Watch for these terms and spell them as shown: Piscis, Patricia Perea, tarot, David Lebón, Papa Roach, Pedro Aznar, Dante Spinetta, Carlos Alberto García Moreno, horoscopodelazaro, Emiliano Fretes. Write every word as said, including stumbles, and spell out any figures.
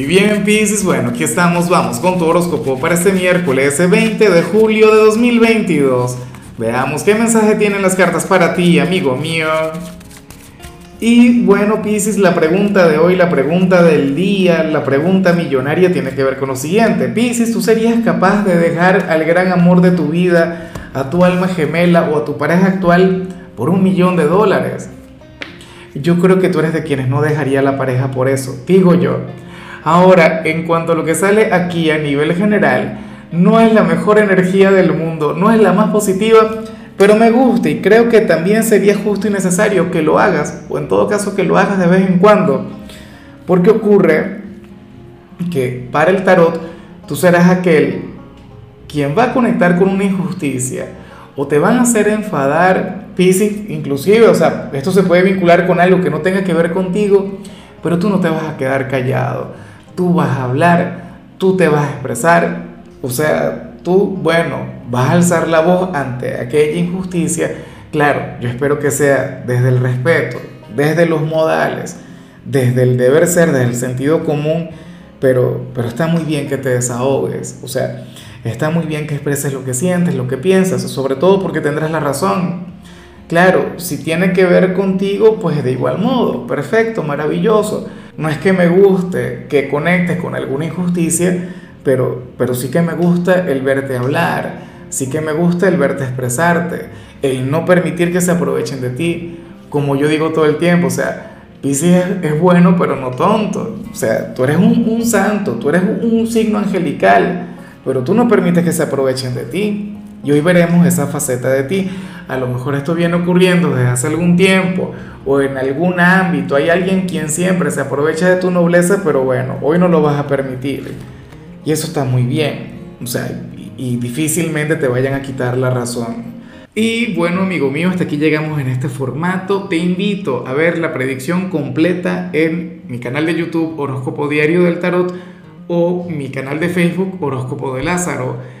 Y bien, Piscis, bueno, aquí estamos, vamos con tu horóscopo para este miércoles veinte de julio de dos mil veintidós. Veamos qué mensaje tienen las cartas para ti, amigo mío. Y bueno, Piscis, la pregunta de hoy, la pregunta del día, la pregunta millonaria tiene que ver con lo siguiente. Piscis, ¿tú serías capaz de dejar al gran amor de tu vida, a tu alma gemela o a tu pareja actual por un millón de dólares? Yo creo que tú eres de quienes no dejaría a la pareja por eso, digo yo. Ahora, en cuanto a lo que sale aquí a nivel general, no es la mejor energía del mundo, no es la más positiva, pero me gusta y creo que también sería justo y necesario que lo hagas, o en todo caso que lo hagas de vez en cuando, porque ocurre que para el tarot tú serás aquel quien va a conectar con una injusticia, o te van a hacer enfadar, Piscis, inclusive, o sea, esto se puede vincular con algo que no tenga que ver contigo, pero tú no te vas a quedar callado, tú vas a hablar, tú te vas a expresar, o sea, tú, bueno, vas a alzar la voz ante aquella injusticia. Claro, yo espero que sea desde el respeto, desde los modales, desde el deber ser, desde el sentido común, pero, pero está muy bien que te desahogues, o sea, está muy bien que expreses lo que sientes, lo que piensas, sobre todo porque tendrás la razón. Claro, si tiene que ver contigo, pues de igual modo, perfecto, maravilloso. No es que me guste que conectes con alguna injusticia, pero, pero sí que me gusta el verte hablar, sí que me gusta el verte expresarte, el no permitir que se aprovechen de ti, como yo digo todo el tiempo, o sea, Piscis es, es bueno pero no tonto, o sea, tú eres un, un santo, tú eres un, un signo angelical, pero tú no permites que se aprovechen de ti. Y hoy veremos esa faceta de ti. A lo mejor esto viene ocurriendo desde hace algún tiempo o en algún ámbito. Hay alguien quien siempre se aprovecha de tu nobleza, pero bueno, hoy no lo vas a permitir. Y eso está muy bien. O sea, y, y difícilmente te vayan a quitar la razón. Y bueno, amigo mío, hasta aquí llegamos en este formato. Te invito a ver la predicción completa en mi canal de YouTube, Horóscopo Diario del Tarot, o mi canal de Facebook, Horóscopo de Lázaro.